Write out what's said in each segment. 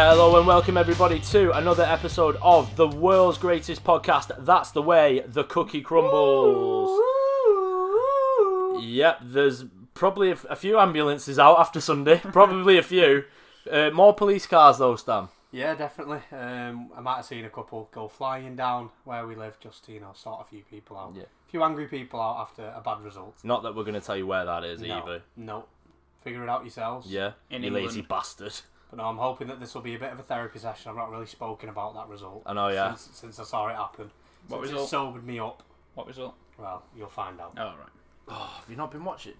Hello and welcome everybody to another episode of the world's greatest podcast. That's the way the cookie crumbles. Yep, there's probably a few ambulances out after Sunday. Probably a few. More police cars though, Stan. Yeah, definitely. I might have seen a couple go flying down where we live just to, sort a few people out. Yeah. A few angry people out after a bad result. Not that we're going to tell you where that is either. No. Figure it out yourselves. Yeah, you lazy bastard. But no, I'm hoping that this will be a bit of a therapy session. I've not really spoken about that result. I know, yeah. Since I saw it happen. What result? It sobered me up. What result? Well, you'll find out. Oh, right. Oh, have you not been watching?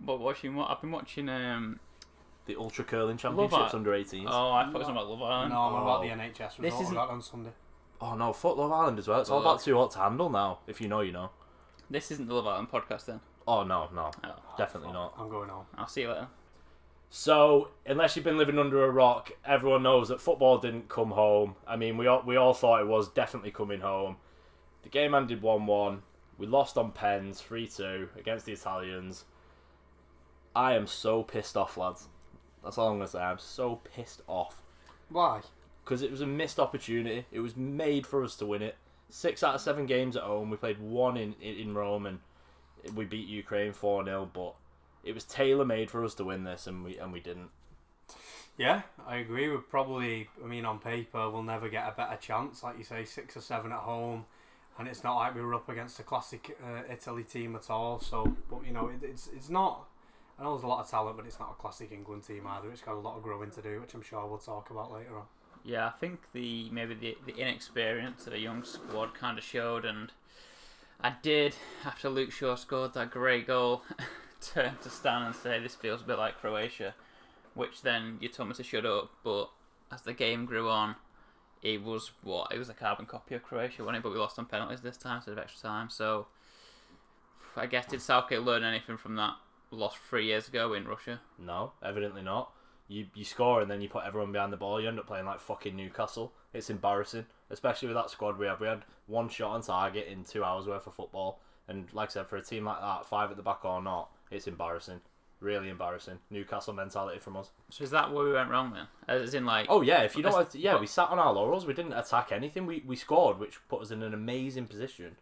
But watching what? I've been watching... the Ultra Curling Championships under 18s. Oh, I thought it was about Love Island. No, I'm about the NHS result we got on Sunday. Oh, no, fuck Love Island as well. It's all about too hot to handle now. If you know, you know. This isn't the Love Island podcast then. Oh, no. Oh, definitely not. I'm going home. I'll see you later. So, unless you've been living under a rock, everyone knows that football didn't come home. I mean, we all thought it was definitely coming home. The game ended 1-1. We lost on pens, 3-2, against the Italians. I am so pissed off, lads. That's all I'm going to say. I'm so pissed off. Why? Because it was a missed opportunity. It was made for us to win it. 6 out of 7 games at home. We played one in Rome, and we beat Ukraine 4-0, but... it was tailor-made for us to win this, and we didn't. Yeah, I agree. We're probably, on paper, we'll never get a better chance. Like you say, 6 or 7 at home, and it's not like we were up against a classic Italy team at all. So, but it's not. I know there's a lot of talent, but it's not a classic England team either. It's got a lot of growing to do, which I'm sure we'll talk about later on. Yeah, I think the inexperience of a young squad kind of showed, and I did after Luke Shaw scored that great goal. Turn to Stan and say this feels a bit like Croatia, which then you told me to shut up, but as the game grew on, it was a carbon copy of Croatia, wasn't it? But we lost on penalties this time instead of extra time, so I guess did Southgate learn anything from that loss 3 years ago in Russia? No, evidently not. You score and then you put everyone behind the ball, you end up playing like fucking Newcastle. It's embarrassing, especially with that squad we have. We had one shot on target in 2 hours worth of football, and like I said, for a team like that, 5 at the back or not, it's embarrassing. Really embarrassing. Newcastle mentality from us. So is that where we went wrong then? As in like... oh yeah, if you don't... yeah, we sat on our laurels. We didn't attack anything. We scored, which put us in an amazing position.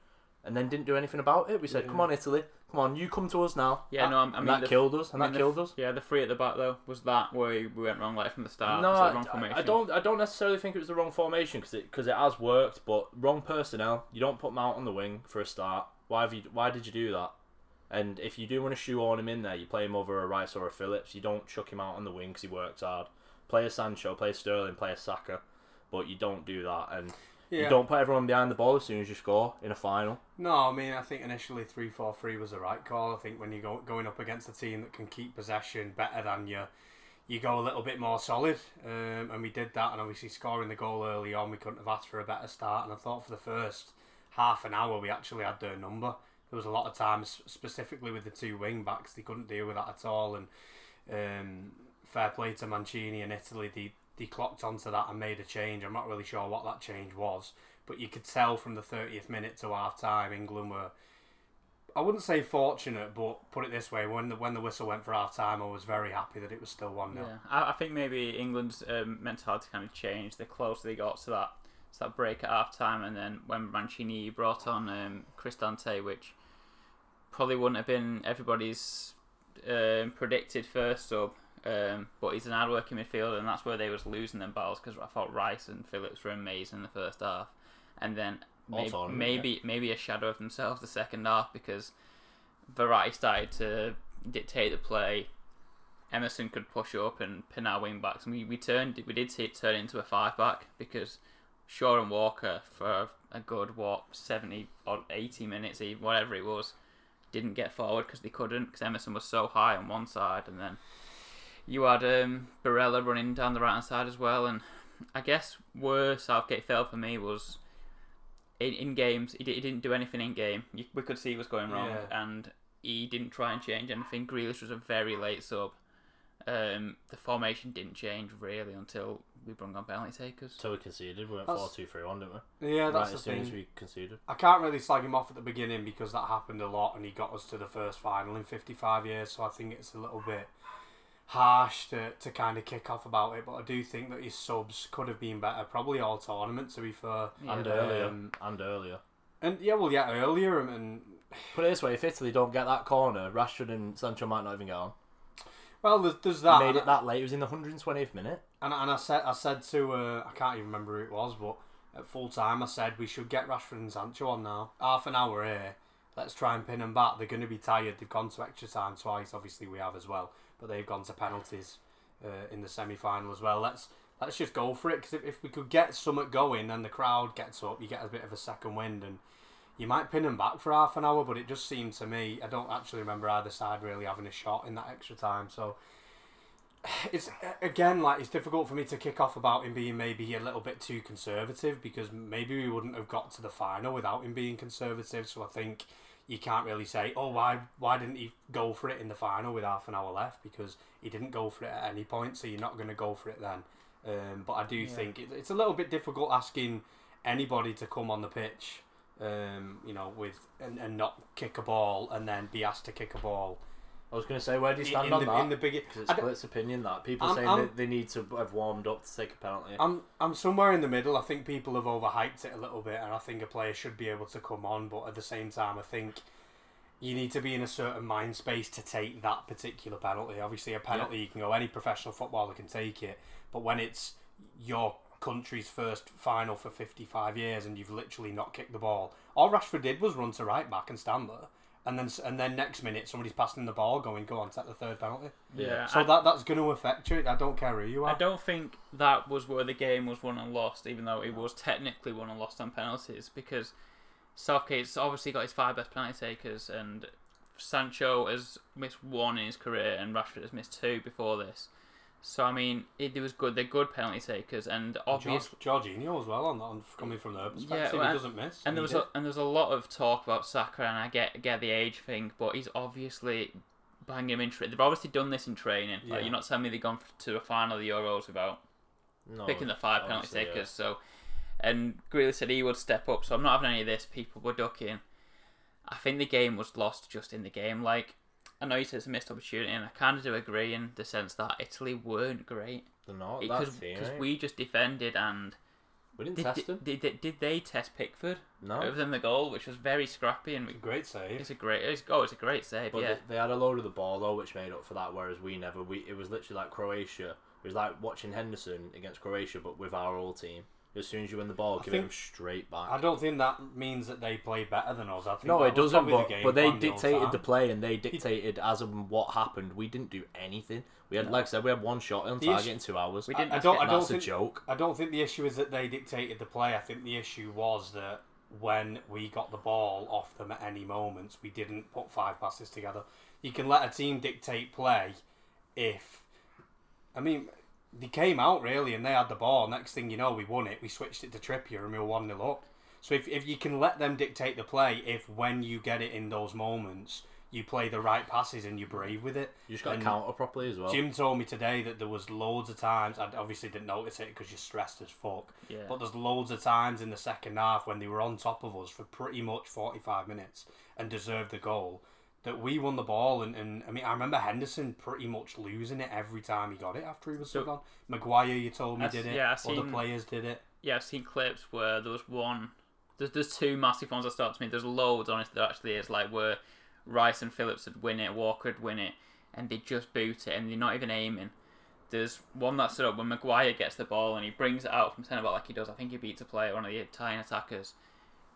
And then didn't do anything about it. We said, come on Italy. Come on, you come to us now. Yeah, that, no, I mean... That killed us. Yeah, the 3 at the back though. Was that where we went wrong like from the start? No, was it wrong formation? I don't necessarily think it was the wrong formation because it has worked, but wrong personnel. You don't put Mount on the wing for a start. Why did you do that? And if you do want to shoehorn him in there, you play him over a Rice or a Phillips. You don't chuck him out on the wing because he works hard. Play a Sancho, play a Sterling, play a Saka. But you don't do that. And you don't put everyone behind the ball as soon as you score in a final. No, I think initially 3-4-3 was the right call. I think when you're going up against a team that can keep possession better than you, you go a little bit more solid. And we did that. And obviously scoring the goal early on, we couldn't have asked for a better start. And I thought for the first half an hour, we actually had their number. There was a lot of times, specifically with the 2 wing backs, they couldn't deal with that at all. And fair play to Mancini and Italy, they clocked onto that and made a change. I'm not really sure what that change was, but you could tell from the 30th minute to half time, England were, I wouldn't say fortunate, but put it this way: when the whistle went for half time, I was very happy that it was still 1-0. Yeah, I think maybe England's mentality kind of changed the closer they got to that. It's that break at half time, and then when Mancini brought on Cristante, which probably wouldn't have been everybody's predicted first sub, but he's an hard working midfielder, and that's where they was losing them battles because I thought Rice and Phillips were amazing in the first half, and then maybe a shadow of themselves the second half because Verratti started to dictate the play. Emerson could push up and pin our wing backs, and we did see it turn into a 5-back because Shaw and Walker for a good 70 or 80 minutes, whatever it was, didn't get forward because they couldn't because Emerson was so high on one side, and then you had Barella running down the right hand side as well. And I guess where Southgate failed for me was in games he didn't do anything in game. We could see he was going wrong, and he didn't try and change anything. Grealish was a very late sub. The formation didn't change really until we brought on penalty takers. So we conceded. We went 4-2-3-1, didn't we? Yeah, that's right, the thing. As soon as we conceded. I can't really slag him off at the beginning because that happened a lot, and he got us to the first final in 55 years. So I think it's a little bit harsh to kind of kick off about it, but I do think that his subs could have been better, probably all tournament, to be fair. And earlier. And earlier. And put it this way, if Italy don't get that corner, Rashford and Sancho might not even get on. Well, there's that. He made it that late. It was in the 120th minute. And I said to I can't even remember who it was, but at full time I said we should get Rashford and Sancho on now. Half an hour here. Let's try and pin them back. They're going to be tired. They've gone to extra time twice. Obviously we have as well, but they've gone to penalties in the semi-final as well. Let's just go for it, because if we could get something going, then the crowd gets up. You get a bit of a second wind, and you might pin them back for half an hour, but it just seemed to me, I don't actually remember either side really having a shot in that extra time. So it's, again, like, it's difficult for me to kick off about him being maybe a little bit too conservative, because maybe we wouldn't have got to the final without him being conservative. So I think you can't really say, oh, why didn't he go for it in the final with half an hour left? Because he didn't go for it at any point, so you're not going to go for it then. But I do think it's a little bit difficult asking anybody to come on the pitch and not kick a ball, and then be asked to kick a ball. I was going to say, where do you stand on that? Because it splits opinion, that. People saying that they need to have warmed up to take a penalty. I'm somewhere in the middle. I think people have overhyped it a little bit, and I think a player should be able to come on, but at the same time, I think you need to be in a certain mind space to take that particular penalty. Obviously, a penalty, you can go, any professional footballer can take it, but when it's your country's first final for 55 years and you've literally not kicked the ball. All Rashford did was run to right back and stand there, and then next minute somebody's passing the ball going, go on, take the third penalty. Yeah. So that's going to affect you. I don't care who you are. I don't think that was where the game was won and lost, even though it was technically won and lost on penalties, because Southgate's obviously got his five best penalty takers, and Sancho has missed one in his career and Rashford has missed two before this. So, I mean, it was good. They're good penalty takers, and obviously Jorginho as well. On coming from their perspective, he doesn't miss. And there was a lot of talk about Saka, and I get the age thing, but he's obviously banging him in. They've obviously done this in training. Yeah. Like, you're not telling me they've gone to a final of the Euros without picking the five penalty takers. Yeah. So, and Grealish said he would step up. So I'm not having any of this. People were ducking. I think the game was lost just in the game, like. I know you said it's a missed opportunity, and I kind of do agree in the sense that Italy weren't great. They're not that team, because we just defended and we didn't test them. Did they test Pickford? No. Other than the goal, which was very scrappy, and it's a great save. It's a great save. But they had a load of the ball though, which made up for that. Whereas we never. It was literally like Croatia. It was like watching Henderson against Croatia, but with our old team. As soon as you win the ball, give him straight back. I don't think that means that they play better than us. I think no, it doesn't. But they dictated the play, and they dictated as of what happened. We didn't do anything. We had, like I said, we had one shot on target in 2 hours. We didn't. I don't think that's a joke. I don't think the issue is that they dictated the play. I think the issue was that when we got the ball off them at any moments, we didn't put five passes together. You can let a team dictate play if, I mean. They came out really and they had the ball. Next thing you know, we won it. We switched it to Trippier and we were 1-0 up. So if you can let them dictate the play, if when you get it in those moments, you play the right passes and you're brave with it. You just got to counter properly as well. Jim told me today that there was loads of times, I obviously didn't notice it because you're stressed as fuck, but there's loads of times in the second half when they were on top of us for pretty much 45 minutes and deserved the goal, that we won the ball, and I mean, I remember Henderson pretty much losing it every time he got it after he was gone. Maguire, you told me, did it. Yeah, other players did it. Yeah, I've seen clips where there was one. There's two massive ones that start to me. There's loads, honestly, there actually is, like where Rice and Phillips would win it, Walker would win it, and they just boot it, and they're not even aiming. There's one that stood up when Maguire gets the ball, and he brings it out from centre-back like he does. I think he beats a player, one of the Italian attackers.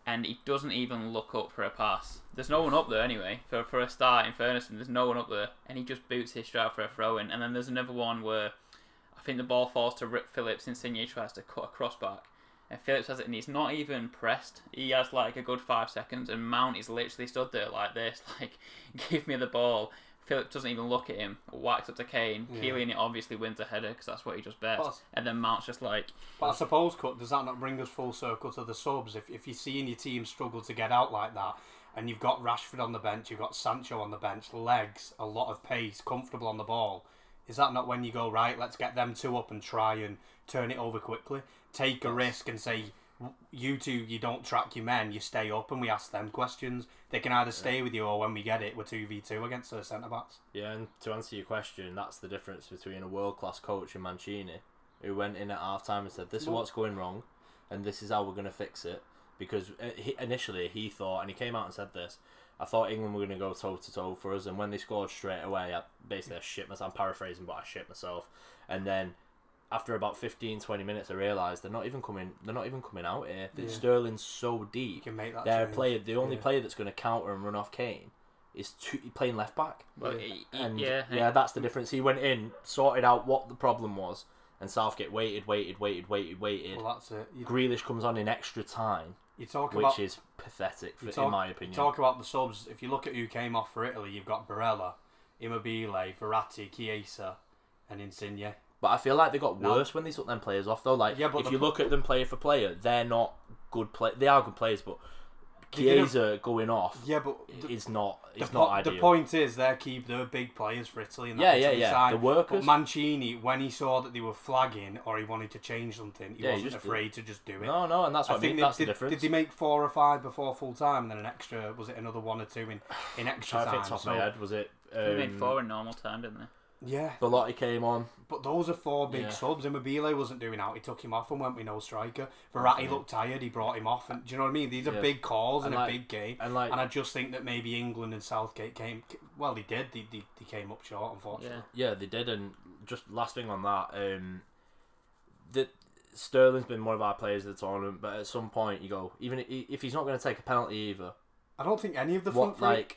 And he doesn't even look up for a pass. There's no one up there anyway. For a start, in fairness, there's no one up there. And he just boots his straight out for a throw-in. And then there's another one where I think the ball falls to Rip Phillips. Insigne tries to cut a cross back. And Phillips has it, and he's not even pressed. He has like a good 5 seconds, and Mount is literally stood there like this. Like, give me the ball. Phillips doesn't even look at him. Whacks up to Kane. Yeah. Keelan obviously wins a header because that's what he does best. And then Mount's just like. But I suppose, Cut, does that not bring us full circle to the subs? If you're seeing your team struggle to get out like that, and you've got Rashford on the bench, you've got Sancho on the bench, legs, a lot of pace, comfortable on the ball, is that not when you go, right, let's get them two up and try and turn it over quickly? Take a risk and say, you two, you don't track your men, you stay up, and we ask them questions. They can either stay with you, or when we get it, we're 2v2 against the centre-backs. Yeah, and to answer your question, that's the difference between a world-class coach and Mancini, who went in at half-time and said, this is what's going wrong, and this is how we're going to fix it. Because initially, he thought, and he came out and said this, I thought England were going to go toe-to-toe for us, and when they scored straight away, I shit myself. I'm paraphrasing, but I shit myself. And then after about 15-20 minutes, I realised they're not even coming out here. Yeah. Sterling's so deep. You can make that change. The only player that's going to counter and run off Kane is playing left back. Well, and that's the difference. He went in, sorted out what the problem was, and Southgate waited. Well, that's it. Grealish comes on in extra time, which is pathetic, in my opinion. You talk about the subs. If you look at who came off for Italy, you've got Barella, Immobile, Verratti, Chiesa, and Insigne. But I feel like they got worse when they took them players off, though. Like, if you look at them player for player, they're not good players. They are good players, but Chiesa going off is not ideal. The point is, they're big players for Italy. And side. The workers. But Mancini, when he saw that they were flagging or he wanted to change something, he wasn't afraid to just do it. No, and that's what I mean. That's the difference. Did they make 4 or 5 before full time and then an extra, was it another 1 or 2 in extra time? I think top of my head, was it? They made 4 in normal time, didn't they? Yeah. Belotti came on. But those are 4 big subs. Immobile wasn't doing out. He took him off and went with no striker. Verratti looked tired. He brought him off. And do you know what I mean? These are big calls and a big game. And I just think that maybe England and Southgate came... Well, they did. They came up short, unfortunately. Yeah, they did. And just last thing on that, Sterling's been one of our players of the tournament, but at some point you go, even if he's not going to take a penalty either... I don't think any of the front three...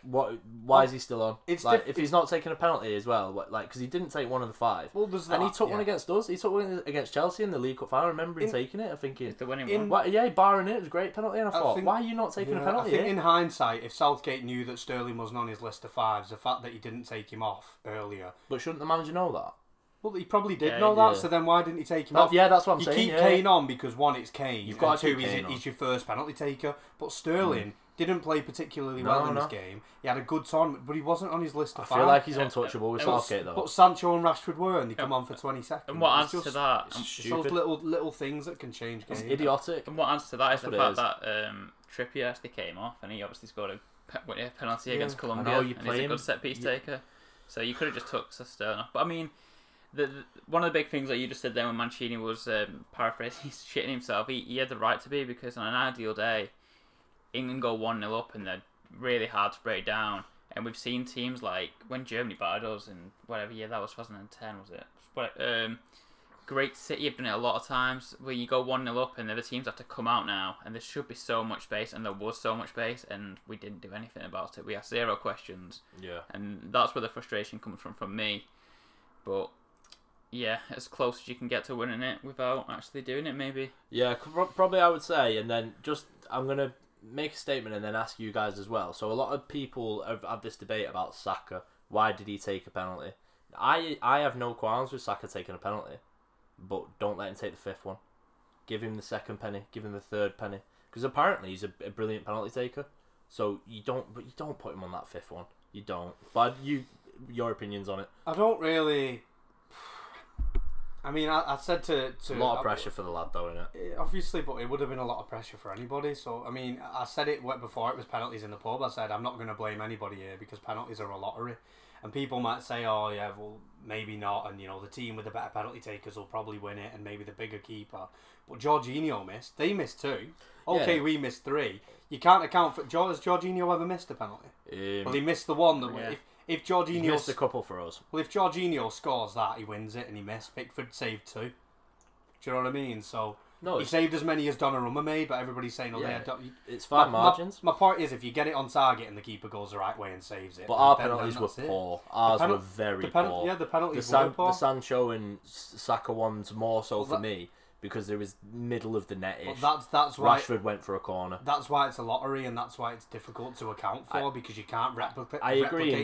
Why is he still on? It's if he's not taking a penalty as well, because he didn't take one of the 5. Well, there's that, and he took one against us. He took one against Chelsea in the League Cup final. I remember him taking it. I think it's the winning one. Barring it was a great penalty. And I thought, why are you not taking a penalty? I think in hindsight, if Southgate knew that Sterling wasn't on his list of 5s, the fact that he didn't take him off earlier... But shouldn't the manager know that? Well, he probably did know that, so then why didn't he take him off? Yeah, that's what I'm saying. You keep Kane on because, 1, it's Kane. You've got 2, he's your first penalty taker. But Sterling... Didn't play particularly well in this game. He had a good tournament, but he wasn't on his list of 5. I feel like he's untouchable with Southgate, though. But Sancho and Rashford were, and they come on for 20 seconds. And what answer to that? It's those little things that can change games. It's idiotic. And what answer to that is the fact that Trippier actually came off, and he obviously scored a penalty against Colombia, and he's a good set-piece taker. So you could have just took Sterling off. But I mean, one of the big things that you just said then with Mancini was, paraphrasing, he's shitting himself. He had the right to be, because on an ideal day, England go 1-0 up and they're really hard to break down. And we've seen teams like when Germany battered us in whatever year that was, 2010, was it? But Great City have done it a lot of times where you go 1-0 up and the other teams have to come out now. And there should be so much space, and there was so much space, and we didn't do anything about it. We asked 0 questions. Yeah. And that's where the frustration comes from me. But... yeah, as close as you can get to winning it without actually doing it, maybe. Yeah, probably I would say. And then I'm going to make a statement and then ask you guys as well. So a lot of people have had this debate about Saka. Why did he take a penalty? I have no qualms with Saka taking a penalty, but don't let him take the 5th one. Give him the 2nd penny. Give him the 3rd penny. Because apparently he's a brilliant penalty taker. So you don't put him on that 5th one. You don't. But your opinions on it? I don't really. I mean, I said to a lot of pressure for the lad, though, isn't it? Obviously, but it would have been a lot of pressure for anybody. So, I mean, I said it before it was penalties in the pub. I said, I'm not going to blame anybody here because penalties are a lottery. And people might say, oh, yeah, well, maybe not. And, you know, the team with the better penalty takers will probably win it, and maybe the bigger keeper. But Jorginho missed. They missed 2. Okay, we missed 3. You can't account for... Has Jorginho ever missed a penalty? Well, he missed the one that... Yeah. If Jorginho missed a couple for us. Well, if Jorginho scores that, he wins it, and he missed. Pickford saved 2. Do you know what I mean? So he saved as many as Donnarumma made, but everybody's saying, it's fine margins. My point is, if you get it on target and the keeper goes the right way and saves it, but our penalties were poor. Ours were very poor. Yeah, the penalties were poor. The Sancho and Saka ones more so for me. Because there was middle of the net-ish. That's why Rashford went for a corner. That's why it's a lottery, and that's why it's difficult to account for, because you can't replicate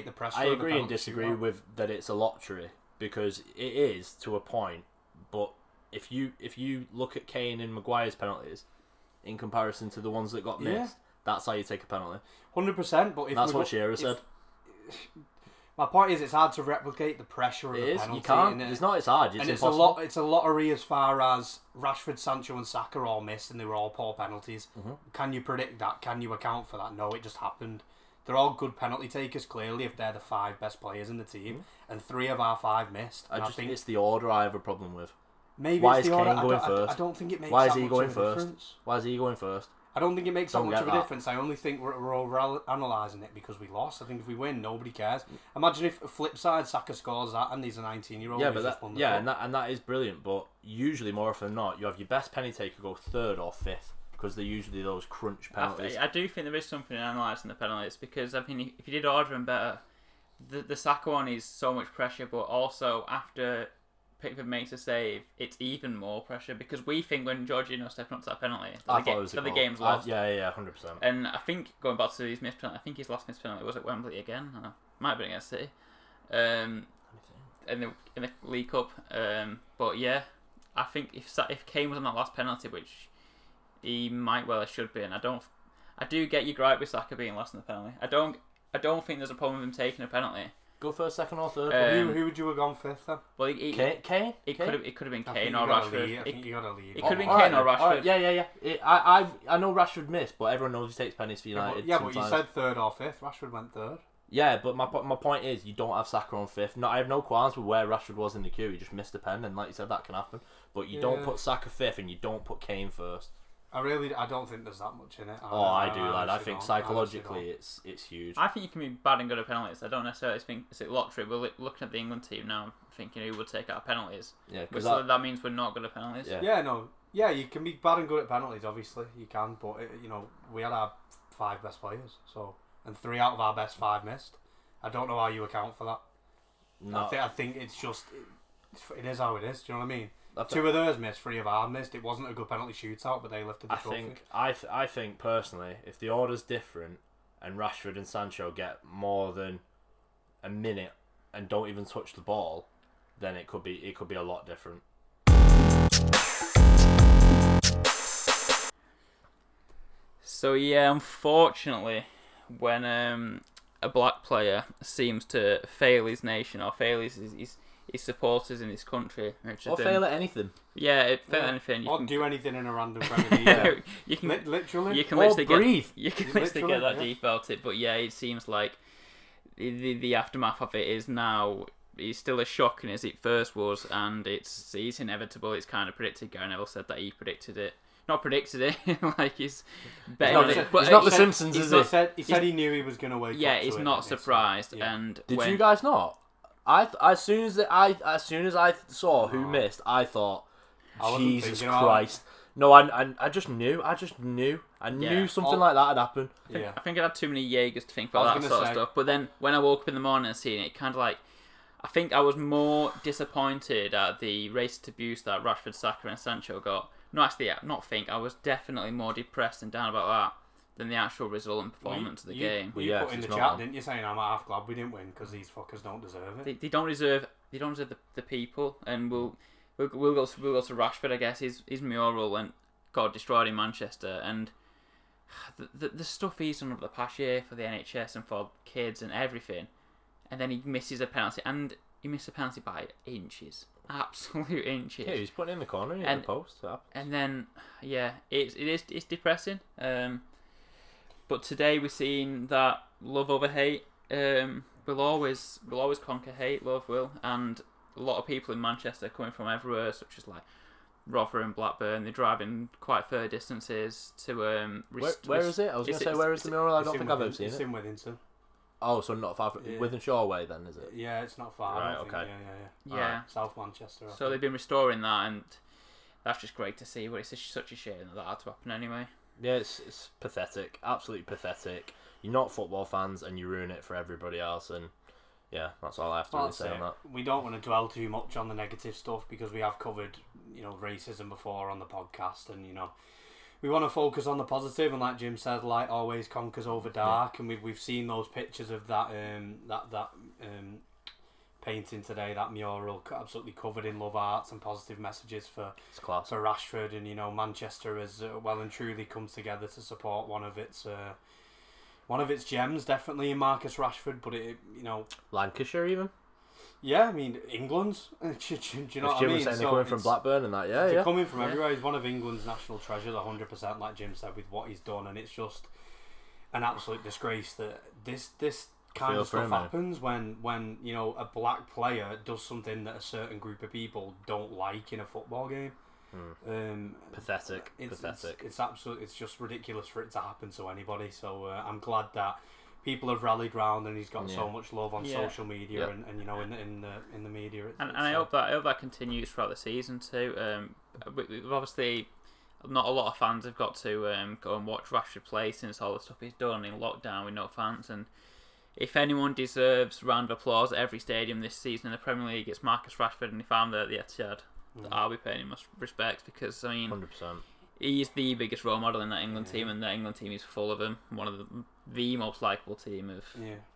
the pressure. I agree and disagree with that it's a lottery, because it is to a point. But if you look at Kane and Maguire's penalties in comparison to the ones that got missed, that's how you take a penalty. 100%. But that's what Shearer said. My point is, it's hard to replicate the pressure of a penalty. You can't. It's not. It's hard. It's impossible. It's a lottery as far as Rashford, Sancho, and Saka all missed, and they were all poor penalties. Mm-hmm. Can you predict that? Can you account for that? No, it just happened. They're all good penalty takers, clearly, if they're the five best players in the team, mm-hmm. and three of our five missed. I just think it's the order I have a problem with. Maybe why it's is the Kane order. Going first? I don't think it makes. Why is he going first? Why is he going first? I don't think it makes that much of a difference. I only think we're over analysing it because we lost. I think if we win, nobody cares. Imagine if flip side Saka scores that and he's a 19-year-old. Yeah, but that is brilliant. But usually, more often than not, you have your best penalty taker go third or fifth because they're usually those crunch penalties. I do think there is something in analysing the penalties because I mean, if you did order them better, the Saka one is so much pressure, but also after Pickford makes a save, it's even more pressure because we think when Jorginho stepped up to that penalty, the game's lost. Yeah, 100%. And I think going back to his missed penalty, I think his last missed penalty was at Wembley again. Might have been against City, in the League Cup. But yeah, I think if Kane was on that last penalty, which he might well have should be, and I do get you right with Saka being last in the penalty. I don't think there's a problem with him taking a penalty. Go first, second or third. Who would you have gone fifth then? Well, Kane. It could have been Kane or Rashford. I think you got a lead. It could have been Kane or Rashford. Right, yeah. I know Rashford missed, but everyone knows he takes pennies for United. But you said third or fifth. Rashford went third. Yeah, but my point is, you don't have Saka on fifth. No, I have no qualms with where Rashford was in the queue. He just missed a pen, and like you said, that can happen. But you don't put Saka fifth, and you don't put Kane first. I don't think there's that much in it. I do. I think psychologically it's huge. I think you can be bad and good at penalties. I don't necessarily think it's a lottery. We're looking at the England team now, thinking who would take out penalties. Yeah, because that means we're not good at penalties. Yeah, no. Yeah, you can be bad and good at penalties. Obviously, you can. But we had our five best players, and three out of our best five missed. I don't know how you account for that. No, I think it's just it is how it is. Do you know what I mean? Two of theirs missed, three of ours missed. It wasn't a good penalty shootout, but they lifted the trophy. I think personally, if the order's different and Rashford and Sancho get more than a minute and don't even touch the ball, then it could be a lot different. So yeah, unfortunately, when a black player seems to fail his nation or fail his supporters in his country, or fail at anything. Yeah, fail at anything. Or do anything in a random Premier League. Yeah. You can literally. You can literally breathe. You can literally get that deep about it. But yeah, it seems like the aftermath of it is now. It's still as shocking as it first was, and it's inevitable. It's kind of predicted. Gary Neville said that he predicted it. Not predicted it, like he's betting on it. But it's not The Simpsons, is it? He said he knew he was going to wake up. Yeah, he's not surprised. And did you guys not? As soon as I saw who missed, I thought, Jesus Christ! No, I just knew. I knew something like that had happened. I think I had too many Jaegers to think about that sort of stuff. But then when I woke up in the morning and seen it, kind of like, I think I was more disappointed at the racist abuse that Rashford, Saka, and Sancho got. I was definitely more depressed and down about that than the actual result and performance of the game. You put in the chat, didn't you, saying I'm half glad we didn't win because these fuckers don't deserve it. They don't deserve the people, and we'll go to Rashford, I guess, his mural and got destroyed in Manchester, and the stuff he's done over the past year for the NHS and for kids and everything, and then he misses a penalty, and he missed a penalty by inches. Absolute inches. Yeah, he's putting it in the corner in the post. And then it's depressing. But today we're seeing that love over hate will always conquer hate. Love will, and a lot of people in Manchester coming from everywhere, such as like Rotherham, Blackburn. They're driving quite far distances to. Where is it? I was going to say where is the mural? I don't think I've ever seen it. It's in Withington. Oh, so not far from Withing Shaw way then, is it? Yeah, it's not far. Right. Okay. Yeah. Right. South Manchester. So they've been restoring that, and that's just great to see. But it's such a shame that had to happen anyway. Yeah, it's pathetic. Absolutely pathetic. You're not football fans and you ruin it for everybody else, and that's all I have to really say on that. We don't want to dwell too much on the negative stuff because we have covered, racism before on the podcast, and we want to focus on the positive, and like Jim said, light always conquers over dark, and we've seen those pictures of that painting today, that mural absolutely covered in love arts and positive messages for Rashford, and Manchester has well and truly come together to support one of its one of its gems, definitely in Marcus Rashford, but it, you know, Lancashire even. Yeah, I mean, England's. Do you know what I mean? They're coming from Blackburn and that, yeah. They're coming from everywhere. He's one of England's national treasures, 100%, like Jim said, with what he's done. And it's just an absolute disgrace that this kind of stuff happens when, you know, a black player does something that a certain group of people don't like in a football game. Pathetic. It's absolutely, it's just ridiculous for it to happen to anybody. So I'm glad that people have rallied round, and he's got so much love on social media and you know in the media. And I hope that continues throughout the season too. Obviously, not a lot of fans have got to go and watch Rashford play since all the stuff he's done in lockdown with no fans. And if anyone deserves a round of applause at every stadium this season in the Premier League, it's Marcus Rashford and his family at the Etihad. I'll be paying him respect because, I mean, 100%. He's the biggest role model in that England team, and that England team is full of him. One of the most likeable team of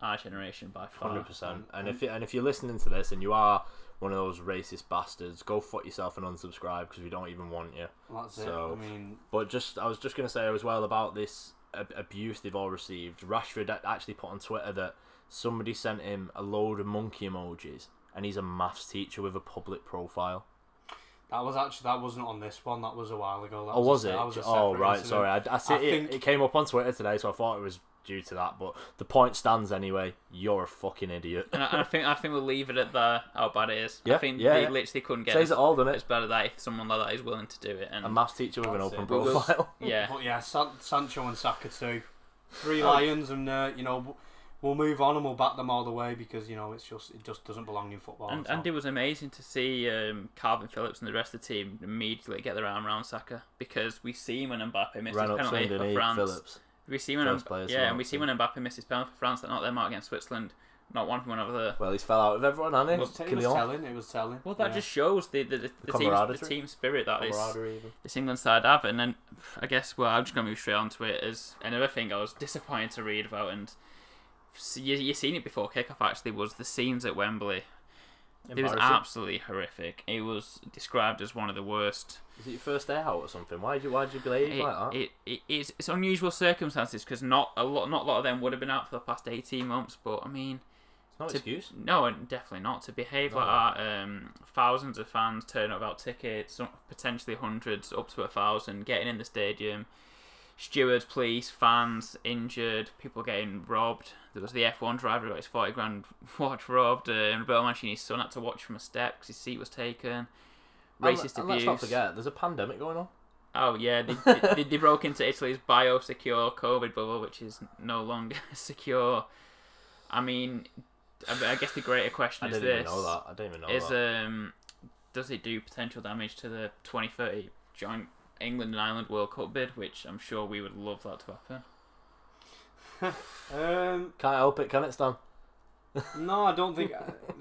our generation by far. 100%. And if you're listening to this and you are one of those racist bastards, go fuck yourself and unsubscribe because we don't even want you. Well, that's so, it. I mean, but I was just gonna say as well about this abuse they've all received. Rashford actually put on Twitter that somebody sent him a load of monkey emojis, and he's a maths teacher with a public profile. That wasn't on this one. That was a while ago. That was it? Oh, right. Sorry, I think it came up on Twitter today, so I thought it was due to that. But the point stands anyway. You're a fucking idiot. And I think we'll leave it at that. How bad it is. Yeah, I think they literally couldn't get. Says it all, doesn't it? It's better that if someone like that is willing to do it. And a maths teacher with an open profile. Yeah. But yeah, Sancho and Saka too. Three lions, and you know. We'll move on and we'll back them all the way because, you know, it just doesn't belong in football. And it was amazing to see Kalvin Phillips and the rest of the team immediately get their arm around Saka because we see when Mbappé misses a penalty for France. Phillips. We see when Mbappé misses penalty for France, that not their mark against Switzerland. Not one from another. Well, he's fell out with everyone, hasn't he? It was telling. Well, that just shows the team spirit that this England side have. And then I guess, well, I'm just going to move straight on to it as another thing I was disappointed to read about, and you've seen it before kickoff actually, was the scenes at Wembley. It was absolutely horrific. It was described as one of the worst. Is it your first day out or something? Why did you behave like that? It's unusual circumstances because not a lot of them would have been out for the past 18 months. But I mean, it's not an excuse. No, definitely not to behave like that. Thousands of fans turning up without tickets, potentially hundreds, up to 1,000, getting in the stadium. Stewards, police, fans, injured, people getting robbed. There was the F1 driver who got his 40 grand watch robbed. Roberto Mancini's son had to watch from a step because his seat was taken. Racist abuse. And let's not forget, there's a pandemic going on. Oh, yeah. They broke into Italy's biosecure COVID bubble, which is no longer secure. I mean, I guess the greater question is this. I didn't even know that. Does it do potential damage to the 2030 joint England and Ireland World Cup bid, which I'm sure we would love that to happen. Can't help it, can it, Stan? No, I don't think.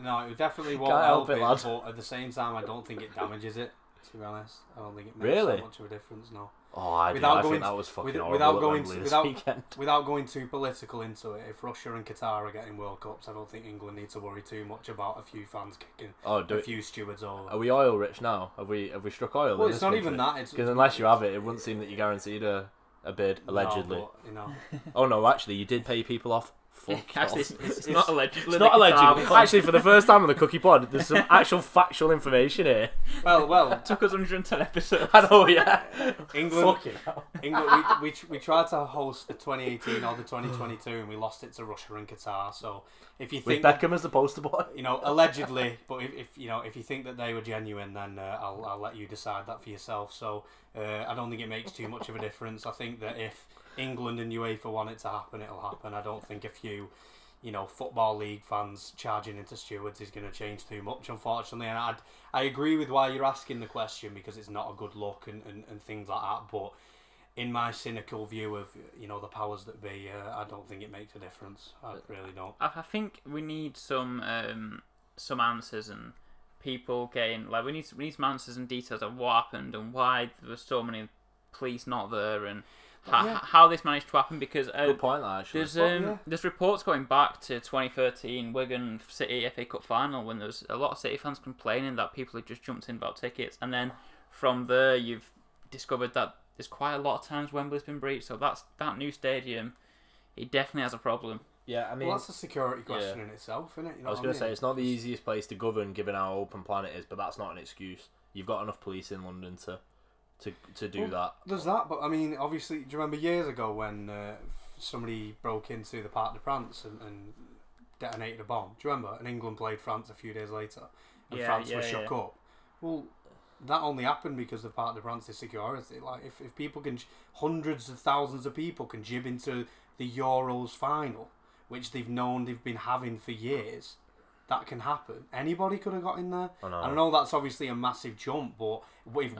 No, it definitely won't help it, but at the same time, I don't think it damages it. To be honest, I don't think it makes so much of a difference. No. Oh, I think that was fucking horrible, without going too political into it. If Russia and Qatar are getting World Cups, I don't think England need to worry too much about a few fans kicking a few stewards over. Are we oil rich now? Have we struck oil? Well, it's not even that. Because unless you have it, it wouldn't seem that you guaranteed a bid, allegedly. No, but, you know. Oh no, actually, you did pay people off. Fuck actually, it's not allegedly. It's not allegedly. Actually, for the first time on the Cookie Pod, there's some actual factual information here. Well, it took us 110 episodes. I know, yeah. England, we tried to host the 2018 or the 2022, and we lost it to Russia and Qatar. So if you think with Beckham as the poster boy, you know, allegedly. But if you think that they were genuine, then I'll let you decide that for yourself. So I don't think it makes too much of a difference. I think that if England and UEFA want it to happen, it'll happen. I don't think a few, you know, Football League fans charging into stewards is going to change too much, unfortunately. And I agree with why you're asking the question, because it's not a good look and things like that. But in my cynical view of, you know, the powers that be, I don't think it makes a difference. I really don't. I think we need some answers and people getting, like, we need some answers and details of what happened and why there were so many police not there and how this managed to happen, because good point, actually. There's reports going back to 2013 Wigan City FA Cup final when there's a lot of City fans complaining that people had just jumped in about tickets, and then from there you've discovered that there's quite a lot of times Wembley's been breached, so that new stadium he definitely has a problem. Yeah, I mean, well, that's a security question in itself, isn't it? You know, I was going to say it's not the easiest place to govern, given how open planet is, but that's not an excuse. You've got enough police in London to do that. There's that, but I mean, obviously, do you remember years ago when somebody broke into the Parc des Princes and detonated a bomb? Do you remember? And England played France a few days later, and France was shook up. Well, that only happened because the Parc des Princes security. Like, if people can, hundreds of thousands of people can jib into the Euros final, which they've known they've been having for years, that can happen. Anybody could have got in there. I know that's obviously a massive jump, but if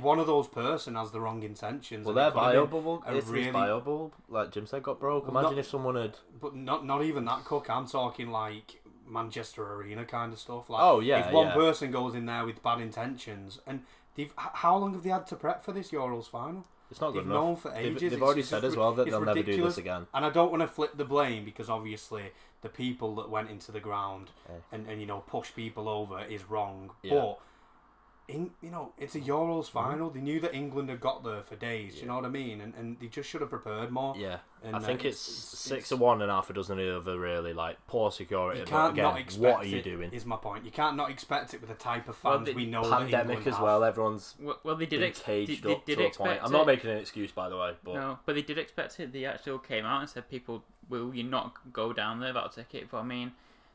one of those person has the wrong intentions, well, their biobubble, like Jim said, got broke. Imagine if someone had. But not even that, Cook. I'm talking like Manchester Arena kind of stuff. Like, if one person goes in there with bad intentions, and how long have they had to prep for this Euros final? It's not good enough. For ages. They've already said as well that they'll never do this again. And I don't want to flip the blame, because obviously the people that went into the ground and you know, pushed people over is wrong. Yeah. But it's a Euros final. They knew that England had got there for days. You know what I mean? And they just should have prepared more. Yeah, and I think it's 6 of one and half a dozen of the other. Really, like, poor security. You can't not expect it. What are you doing? Is my point. You can't not expect it with the type of fans we know. Pandemic as well. Everyone's they did expect it. I'm not making an excuse, by the way. But no, but they did expect it. They actually came out and said, "People, will you not go down there without a ticket?" But I mean,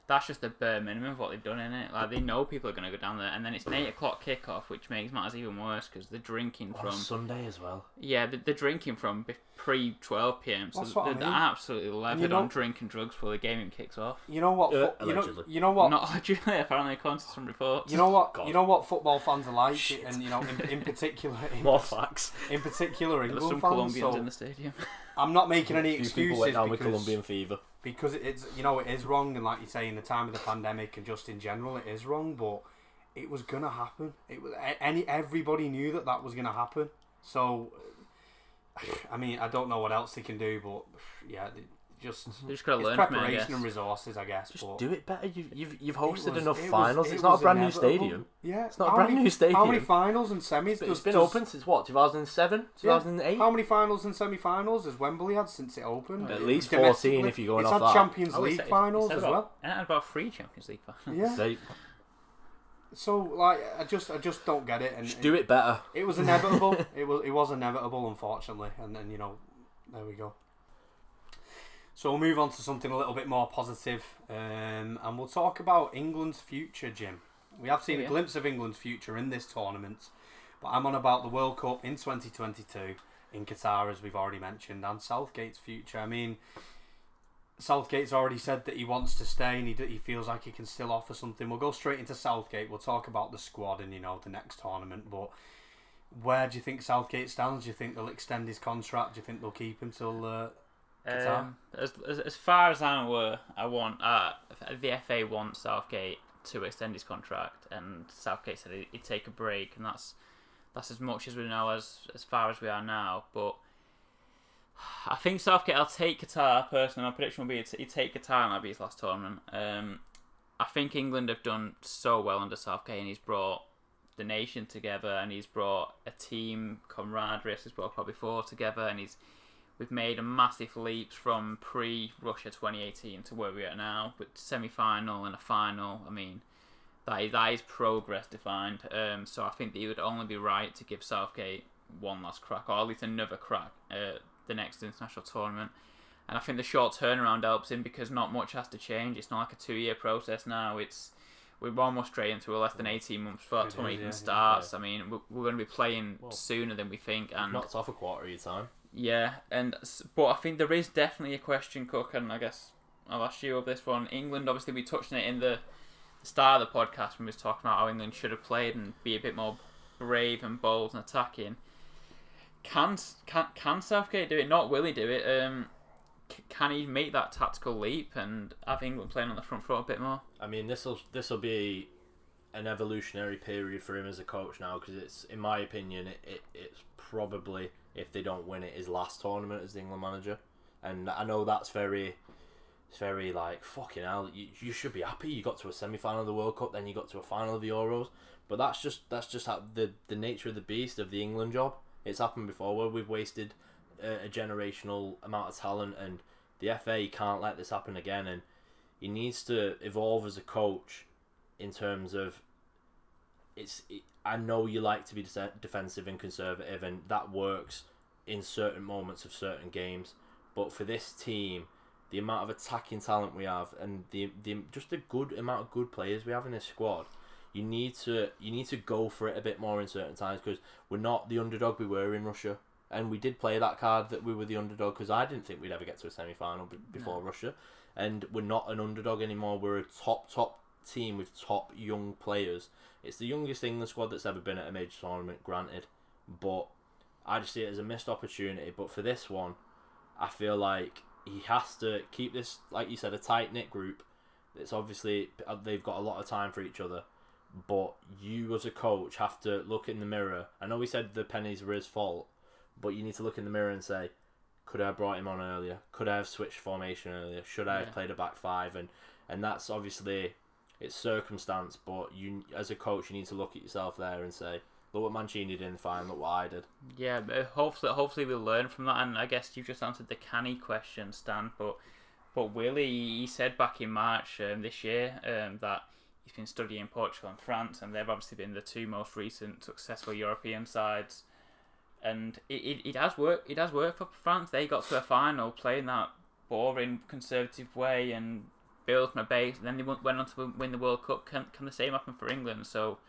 that's just the bare minimum of what they've done, innit? Like, they know people are going to go down there, and then it's an 8 o'clock kickoff, which makes matters even worse, because they're drinking on Sunday as well. Yeah, they're drinking from pre-12 p.m, so they're absolutely levered on drink and drugs before the game kicks off. You know what? You know what? Not allegedly, apparently, according to some reports. You know what? God. You know what football fans are like, and you know, in particular, more facts. In particular, England fans. There's some Colombians in the stadium. I'm not making any excuses. People went down with Colombian fever. Because it is wrong, and like you say, in the time of the pandemic and just in general, it is wrong. But it was gonna happen. It was everybody knew that was gonna happen. So, I mean, I don't know what else they can do, but yeah, they just gotta learn preparation and resources, I guess. Just do it better. You've hosted enough finals. It's not a brand new stadium. Yeah, it's not a brand new stadium. How many finals and semis? It's been open since what? 2007, 2008. How many finals and semi-finals has Wembley had since it opened? At least 14, if you're going off that. It's had Champions League finals as well. And it had about 3 Champions League finals. Yeah. So, like, I just don't get it. Just do it better. It was inevitable. It was inevitable, unfortunately. And then, you know, there we go. So we'll move on to something a little bit more positive, and we'll talk about England's future, Jim. We have seen a glimpse of England's future in this tournament, but I'm on about the World Cup in 2022 in Qatar, as we've already mentioned, and Southgate's future. I mean, Southgate's already said that he wants to stay, and he feels like he can still offer something. We'll go straight into Southgate. We'll talk about the squad and, you know, the next tournament, but where do you think Southgate stands? Do you think they'll extend his contract? Do you think they'll keep him till... As far as I'm aware, the FA wants Southgate to extend his contract, and Southgate said he'd take a break, and that's as much as we know as far as we are now. But I think Southgate will take Qatar. Personally, my prediction will be he'd take Qatar, and that'll be his last tournament. I think England have done so well under Southgate, and he's brought the nation together, and he's brought a team camaraderie, as he's brought probably 4 together, and We've made a massive leap from pre-Russia 2018 to where we are now, with semi-final and a final. I mean, that is progress defined. So I think that it would only be right to give Southgate one last crack, or at least another crack at the next international tournament. And I think the short turnaround helps him, because not much has to change. It's not like a 2-year process now. We're almost straight into less than 18 months before that tournament even starts. Yeah. I mean, we're going to be playing sooner than we think. And knocks off a quarter of your time. Yeah, but I think there is definitely a question, Cook, and I guess I'll ask you of this one. England, obviously, we touched on it in the start of the podcast when we was talking about how England should have played and be a bit more brave and bold and attacking. Can Southgate do it? Not will he do it? Can he make that tactical leap and have England playing on the front foot a bit more? I mean, this will be an evolutionary period for him as a coach now, because it's, in my opinion, it's probably, if they don't win it, his last tournament as the England manager. And I know that's very like, fucking hell, you should be happy you got to a semi-final of the World Cup, then you got to a final of the Euros, but that's just how the nature of the beast of the England job. It's happened before, where we've wasted a generational amount of talent, and the FA can't let this happen again, and he needs to evolve as a coach in terms of I know you like to be defensive and conservative, and that works in certain moments of certain games, but for this team, the amount of attacking talent we have and the good amount of good players we have in this squad, you need to go for it a bit more in certain times, because we're not the underdog we were in Russia. And we did play that card that we were the underdog, because I didn't think we'd ever get to a semi-final before Russia. And we're not an underdog anymore. We're a top team with top young players. It's the youngest England squad that's ever been at a major tournament, granted. But I just see it as a missed opportunity. But for this one, I feel like he has to keep this, like you said, a tight-knit group. It's obviously, they've got a lot of time for each other. But you as a coach have to look in the mirror. I know we said the penalties were his fault, but you need to look in the mirror and say, could I have brought him on earlier? Could I have switched formation earlier? Should I have played a back five? And that's obviously, it's circumstance, but you as a coach, you need to look at yourself there and say, look what Mancini did in the final, look what I did. Yeah, but hopefully we'll learn from that. And I guess you've just answered the can he question, Stan, but Willie, he said back in March this year that he's been studying Portugal and France, and they've obviously been the two most recent successful European sides. And it has worked for France. They got to a final playing that boring, conservative way and built on a base. And then they went on to win the World Cup. Can the same happen for England? So,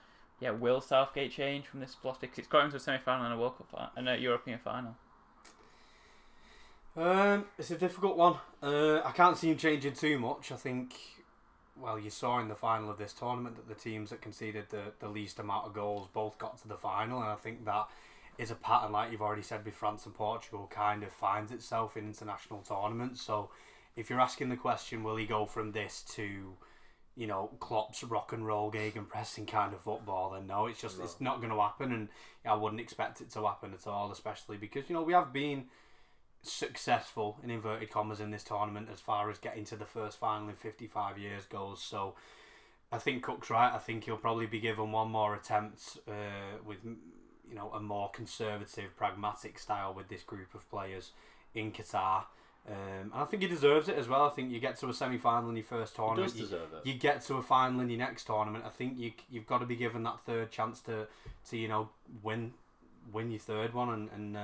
yeah, will Southgate change from this philosophy? Because it's got into a semi-final and a World Cup and a European final. It's a difficult one. I can't see him changing too much. I think, well, you saw in the final of this tournament that the teams that conceded the least amount of goals both got to the final. And I think that is a pattern, like you've already said, with France and Portugal, kind of finds itself in international tournaments. So if you're asking the question, will he go from this to, you know, Klopp's rock and roll, gegenpressing kind of football, then no, it's just, it's not going to happen, and I wouldn't expect it to happen at all, especially because, you know, we have been successful, in inverted commas, in this tournament as far as getting to the first final in 55 years goes. So I think Cook's right. I think he'll probably be given one more attempt with, you know, a more conservative, pragmatic style with this group of players in Qatar. And I think he deserves it as well. I think you get to a semi-final in your first tournament, you get to a final in your next tournament. I think you've got to be given that third chance to you know, win your third one. And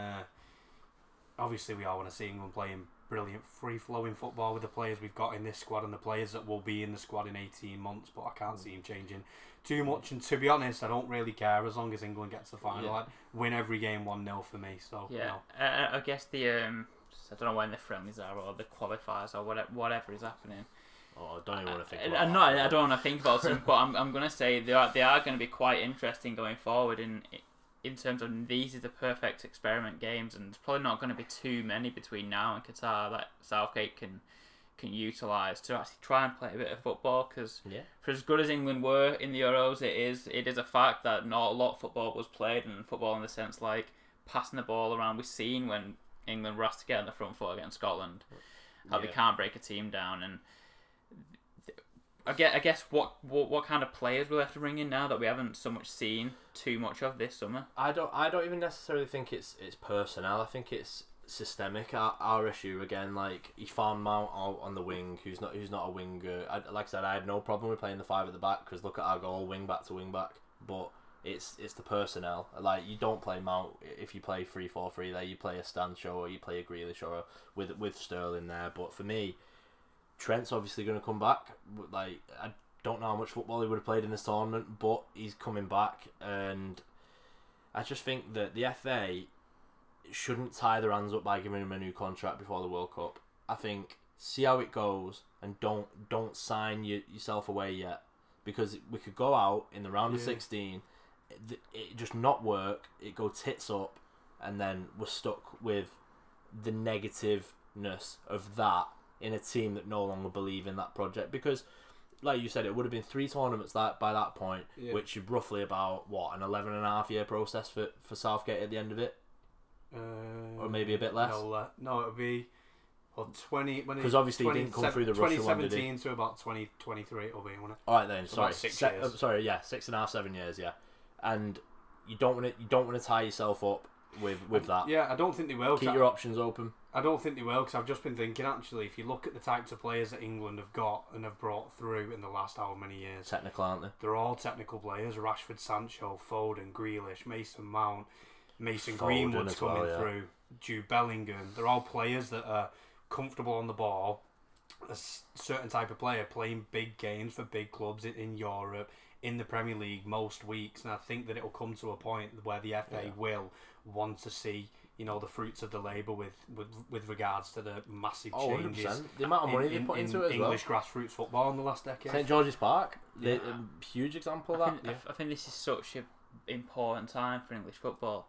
obviously we all want to see England playing brilliant, free-flowing football with the players we've got in this squad and the players that will be in the squad in 18 months, but I can't see him changing too much. And to be honest, I don't really care as long as England gets the final. I'd win every game 1-0 for me. So I guess the I don't know when the friendlies are or the qualifiers or whatever is happening. Oh, I don't even want to think about it. I don't want to think about it, but I'm going to say they are going to be quite interesting going forward in terms of these are the perfect experiment games, and there's probably not going to be too many between now and Qatar that Southgate can utilise to actually try and play a bit of football, because for as good as England were in the Euros, it is a fact that not a lot of football was played, and football in the sense like passing the ball around. We've seen when England were asked to get on the front foot against Scotland, how they can't break a team down, and I guess what kind of players we'll have to bring in now that we haven't so much seen too much of this summer. I don't even necessarily think it's personnel. I think it's systemic. Our issue again, like Mason Mount out on the wing, who's not a winger. Like I said, I had no problem with playing the five at the back because look at our goal, wing back to wing back. But it's the personnel. Like you don't play Mount if you play 3-4-3 there. You play a Sancho or you play a Grealish or with Sterling there. But for me, Trent's obviously going to come back. Like I don't know how much football he would have played in this tournament, but he's coming back, and I just think that the FA shouldn't tie their hands up by giving him a new contract before the World Cup. I think see how it goes, and don't sign yourself away yet, because we could go out in the round of 16, it just not work, it go tits up, and then we're stuck with the negativeness of that in a team that no longer believe in that project. Because, like you said, it would have been 3 tournaments that by that point, which is roughly about, an 11.5-year process for Southgate at the end of it? Or maybe a bit less? No, it would be 20... Because obviously he didn't come through the Russian one, did he? 2017 to about 2023 it will be. All right then, sorry. 6 years. 6.5, 7 years, yeah. And you don't want to tie yourself up with that. Yeah, I don't think they will. Keep your options open. I don't think they will, because I've just been thinking, actually, if you look at the types of players that England have got and have brought through in the last how many years. Technical, aren't they? They're all technical players. Rashford, Sancho, Foden, Grealish, Mason Mount, Mason Greenwood's coming through, Jude Bellingham. They're all players that are comfortable on the ball. A certain type of player playing big games for big clubs in Europe, in the Premier League most weeks, and I think that it will come to a point where the FA will want to see, you know, the fruits of the labour with regards to the massive changes. 100%. The amount of money they put into it as English grassroots football in the last decade. St George's Park, huge example of that. I think this is such an important time for English football,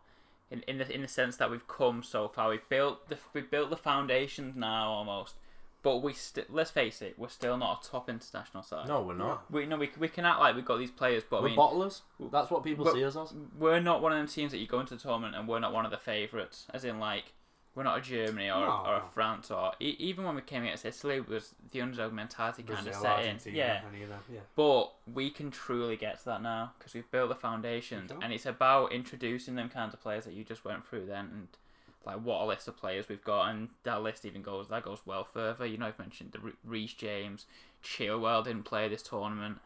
in the sense that we've come so far. We've built the foundations now almost. But let's face it, we're still not a top international side. No, we're not. We can act like we've got these players, but we're bottlers. That's what people see us as. We're not one of them teams that you go into the tournament and we're not one of the favourites. As in, like, we're not a Germany or a France or even when we came against Italy, it was the underdog mentality kind of set in. Yeah. But we can truly get to that now because we've built the foundations, and it's about introducing them kinds of players that you just went through then and. Like, what a list of players we've got, and that list even goes well further. You know, I've mentioned the Reece James, Chilwell didn't play this tournament.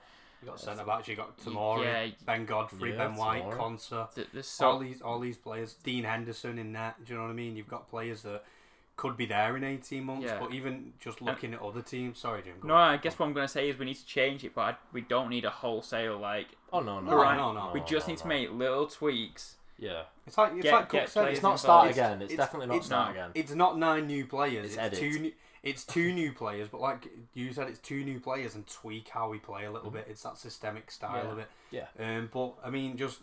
You got centre backs, you got Tomori, Ben Godfrey, Ben White, Konsa. All these players, Dean Henderson in net. Do you know what I mean? You've got players that could be there in 18 months, but even just looking at other teams. Sorry, Jim. I guess what I'm going to say is we need to change it, but we don't need a wholesale like. Oh no, right? No. We just need to make little tweaks. Yeah, it's like Cook said, it's not start again. It's definitely not start again. It's not 9 new players. It's 2 new players, but like you said, it's 2 new players and tweak how we play a little bit. It's that systemic style of it. Yeah. But I mean, just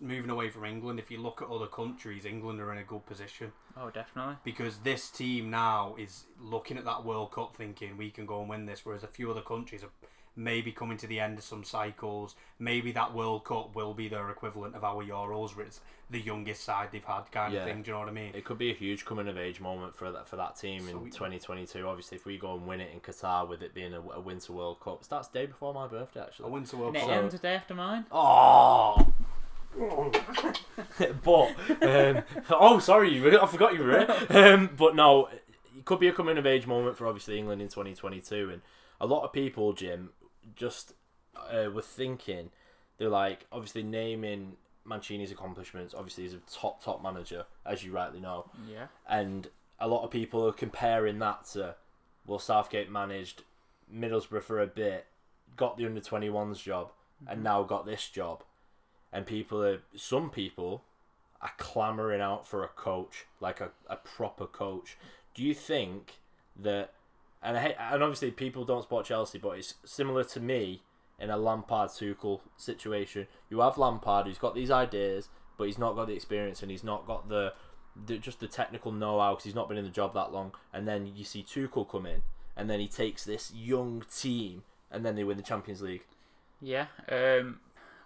moving away from England, if you look at other countries, England are in a good position. Oh, definitely. Because this team now is looking at that World Cup, thinking we can go and win this, whereas a few other countries are. Maybe coming to the end of some cycles. Maybe that World Cup will be their equivalent of our Euros, where it's the youngest side they've had, kind of thing. Do you know what I mean? It could be a huge coming of age moment for that team in 2022. Obviously, if we go and win it in Qatar, with it being a Winter World Cup, it starts the day before my birthday. Actually, a Winter World Cup. And it ends the day after mine. Oh. Sorry, I forgot you were it. But no, it could be a coming of age moment for obviously England in 2022, and a lot of people, Jim. Just were thinking, they're like, obviously naming Mancini's accomplishments. Obviously, he's a top manager, as you rightly know. Yeah. And a lot of people are comparing that to, well, Southgate managed Middlesbrough for a bit, got the under-21s job, and now got this job. And some people are clamouring out for a coach, like a proper coach. Do you think that? And obviously people don't support Chelsea, but it's similar to me in a Lampard-Tuchel situation. You have Lampard, who's got these ideas, but he's not got the experience and he's not got the technical know-how because he's not been in the job that long. And then you see Tuchel come in, and then he takes this young team, and then they win the Champions League. Yeah.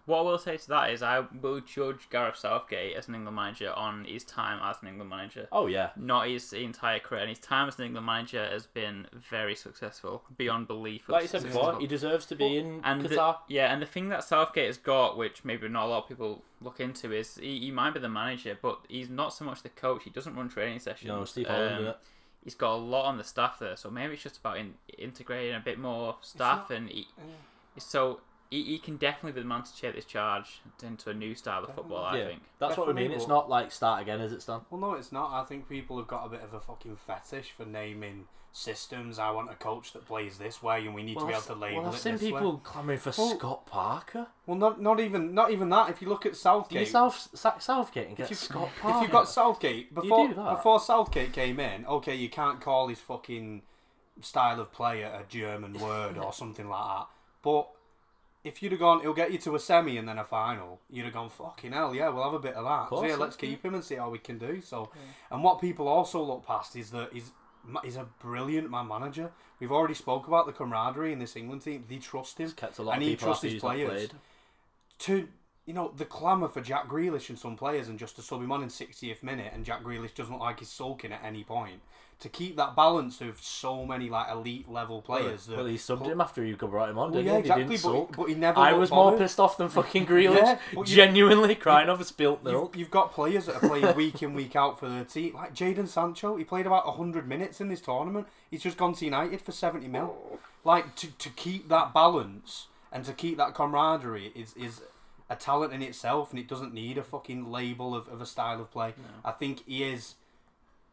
What I will say to that is I will judge Gareth Southgate as an England manager on his time as an England manager. Oh, yeah. Not his entire career. And his time as an England manager has been very successful, beyond belief. Like you said before, he deserves to be in Qatar. And the thing that Southgate has got, which maybe not a lot of people look into, is he might be the manager, but he's not so much the coach. He doesn't run training sessions. No, Steve Holland did it. He's got a lot on the staff there, so maybe it's just about integrating a bit more staff. He can definitely be the man to take this charge into a new style of football, I think. That's definitely what I mean. It's not like start again, is it, Stan? Well, no, it's not. I think people have got a bit of a fucking fetish for naming systems. I want a coach that plays this way, and we need to be able to label it this way. I've seen people clamouring for Scott Parker. Well, not even that. If you look at Southgate... Did you sack Southgate and get Scott Parker? If you've got Southgate... Before Southgate came in, okay, you can't call his fucking style of player a German word or something like that, but... If you'd have gone, he'll get you to a semi and then a final, you'd have gone, fucking hell, yeah, we'll have a bit of that. Course, so yeah, let's keep him and see how we can do. So, and what people also look past is that he's a brilliant man manager. We've already spoke about the camaraderie in this England team. They trust him. He's kept a lot of people happy. He trusts his players. To you know, the clamour for Jack Grealish and some players, and just to sub him on in 60th minute, and Jack Grealish doesn't look like he's sulking at any point. To keep that balance of so many like elite level players. Well, he subbed him after you brought him on, didn't he? Exactly, he didn't sulk. But he never. I was more pissed off than fucking Grealish. Genuinely crying over spilt milk. You've got players that are playing week in, week out for their team. Like Jadon Sancho, he played about 100 minutes in this tournament. He's just gone to United for 70 mil. Like, to keep that balance and to keep that camaraderie is a talent in itself, and it doesn't need a fucking label of a style of play. No. I think he is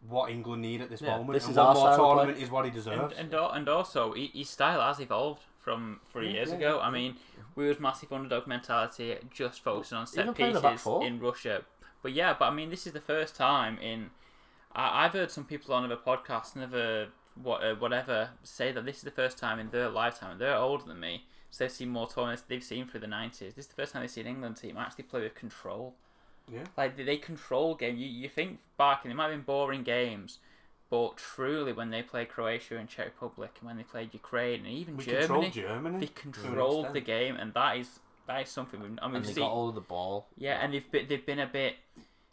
what England need at this moment. This and is one more tournament is what he deserves. And also, his style has evolved from 3 years ago. I mean, we was massive underdog mentality, just focusing on set pieces in Russia. But I mean, this is the first time in... I've heard some people on other podcasts, whatever, say that this is the first time in their lifetime, they're older than me, so they've seen more tournaments they've seen through the 90s. This is the first time they've seen England team actually play with control. Yeah. Like, they control game. You think back, and it might have been boring games, but truly when they played Croatia and Czech Republic, and when they played Ukraine, and even Germany, they controlled the game, and that is something we've... I mean, and they got all of the ball. Yeah, and they've been a bit...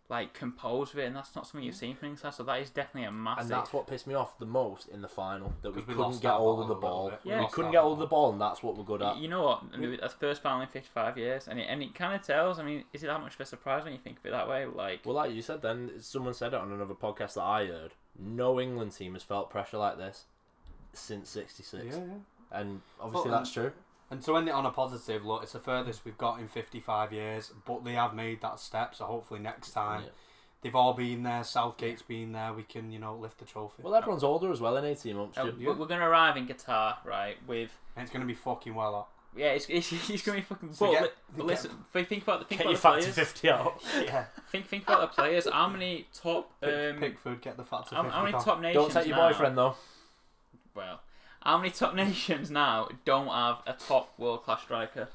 like, composed with it, and that's not something you've seen from England, so that is definitely a massive... And that's what pissed me off the most in the final, that we couldn't get hold of the ball. Yeah. We couldn't get hold of the ball, and that's what we're good at. You know what? I mean, that's first final in 55 years, and it kind of tells, I mean, is it that much of a surprise when you think of it that way? Like, well, like you said then, someone said it on another podcast that I heard, no England team has felt pressure like this since 66. Yeah, yeah. And obviously that's true. And to end it on a positive, look, it's the furthest we've got in 55 years, but they have made that step, so hopefully next time they've all been there, Southgate's been there, we can, you know, lift the trophy. Well, everyone's older as well in 18 months. We're going to arrive in Qatar, right, with... And it's going to be fucking well up. Yeah, it's going to be fucking... So think about the players. Get your factor 50 out. Yeah. Think about the players. How many top... Pickford, get the factor 50 out. How many top nations Don't take your boyfriend, though. Well... How many top nations now don't have a top world-class striker?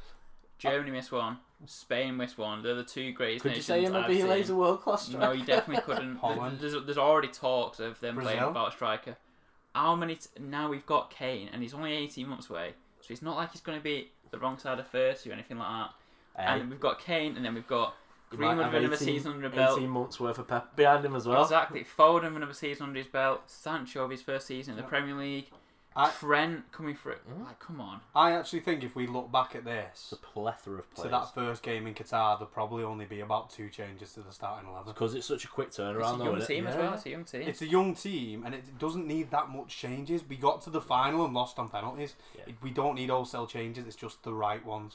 Germany missed one. Spain missed one. They're the two greatest nations I've seen. Could you say Mbappe's a world-class striker? No, you definitely couldn't. Holland. There's already talks of them playing about a striker. How many... Now we've got Kane, and he's only 18 months away, so it's not like he's going to be the wrong side of 30 or anything like that. And we've got Kane, and then we've got... Greenwood with another season under his belt. 18 months worth of pep behind him as well. Exactly. Foden with another season under his belt. Sancho with his first season in the Premier League. Trent coming through. Like, come on. I actually think if we look back at this, a plethora of players. To that first game in Qatar, there'll probably only be about two changes to the starting 11. Because it's such a quick turnaround. It's a young team as well. It's a young team. It's a young team, and it doesn't need that much changes. We got to the final and lost on penalties. Yeah. We don't need wholesale changes. It's just the right ones.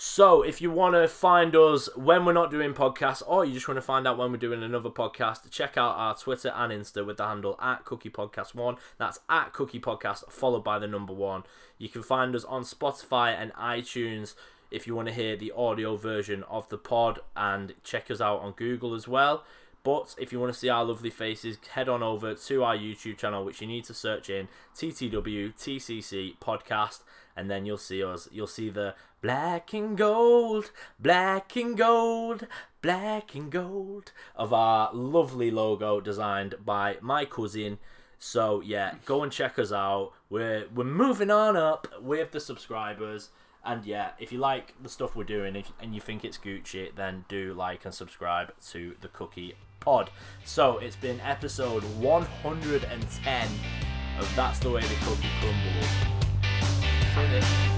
So, if you want to find us when we're not doing podcasts, or you just want to find out when we're doing another podcast, check out our Twitter and Insta with the handle @CookiePodcast1. That's @CookiePodcast followed by the number 1. You can find us on Spotify and iTunes if you want to hear the audio version of the pod, and check us out on Google as well. But if you want to see our lovely faces, head on over to our YouTube channel, which you need to search in TTW TCC Podcast, and then you'll see us. You'll see the black and gold, black and gold, black and gold of our lovely logo designed by my cousin. So yeah, go and check us out. We're moving on up with the subscribers. And yeah, if you like the stuff we're doing and you think it's Gucci, then do like and subscribe to the Cookie Pod. So it's been episode 110 of That's the Way the Cookie Crumbles.